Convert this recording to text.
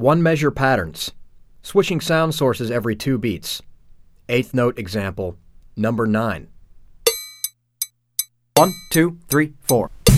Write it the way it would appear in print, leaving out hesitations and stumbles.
One-measure patterns, switching sound sources every 2 beats. Eighth note example, number 9. 1, 2, 3, 4.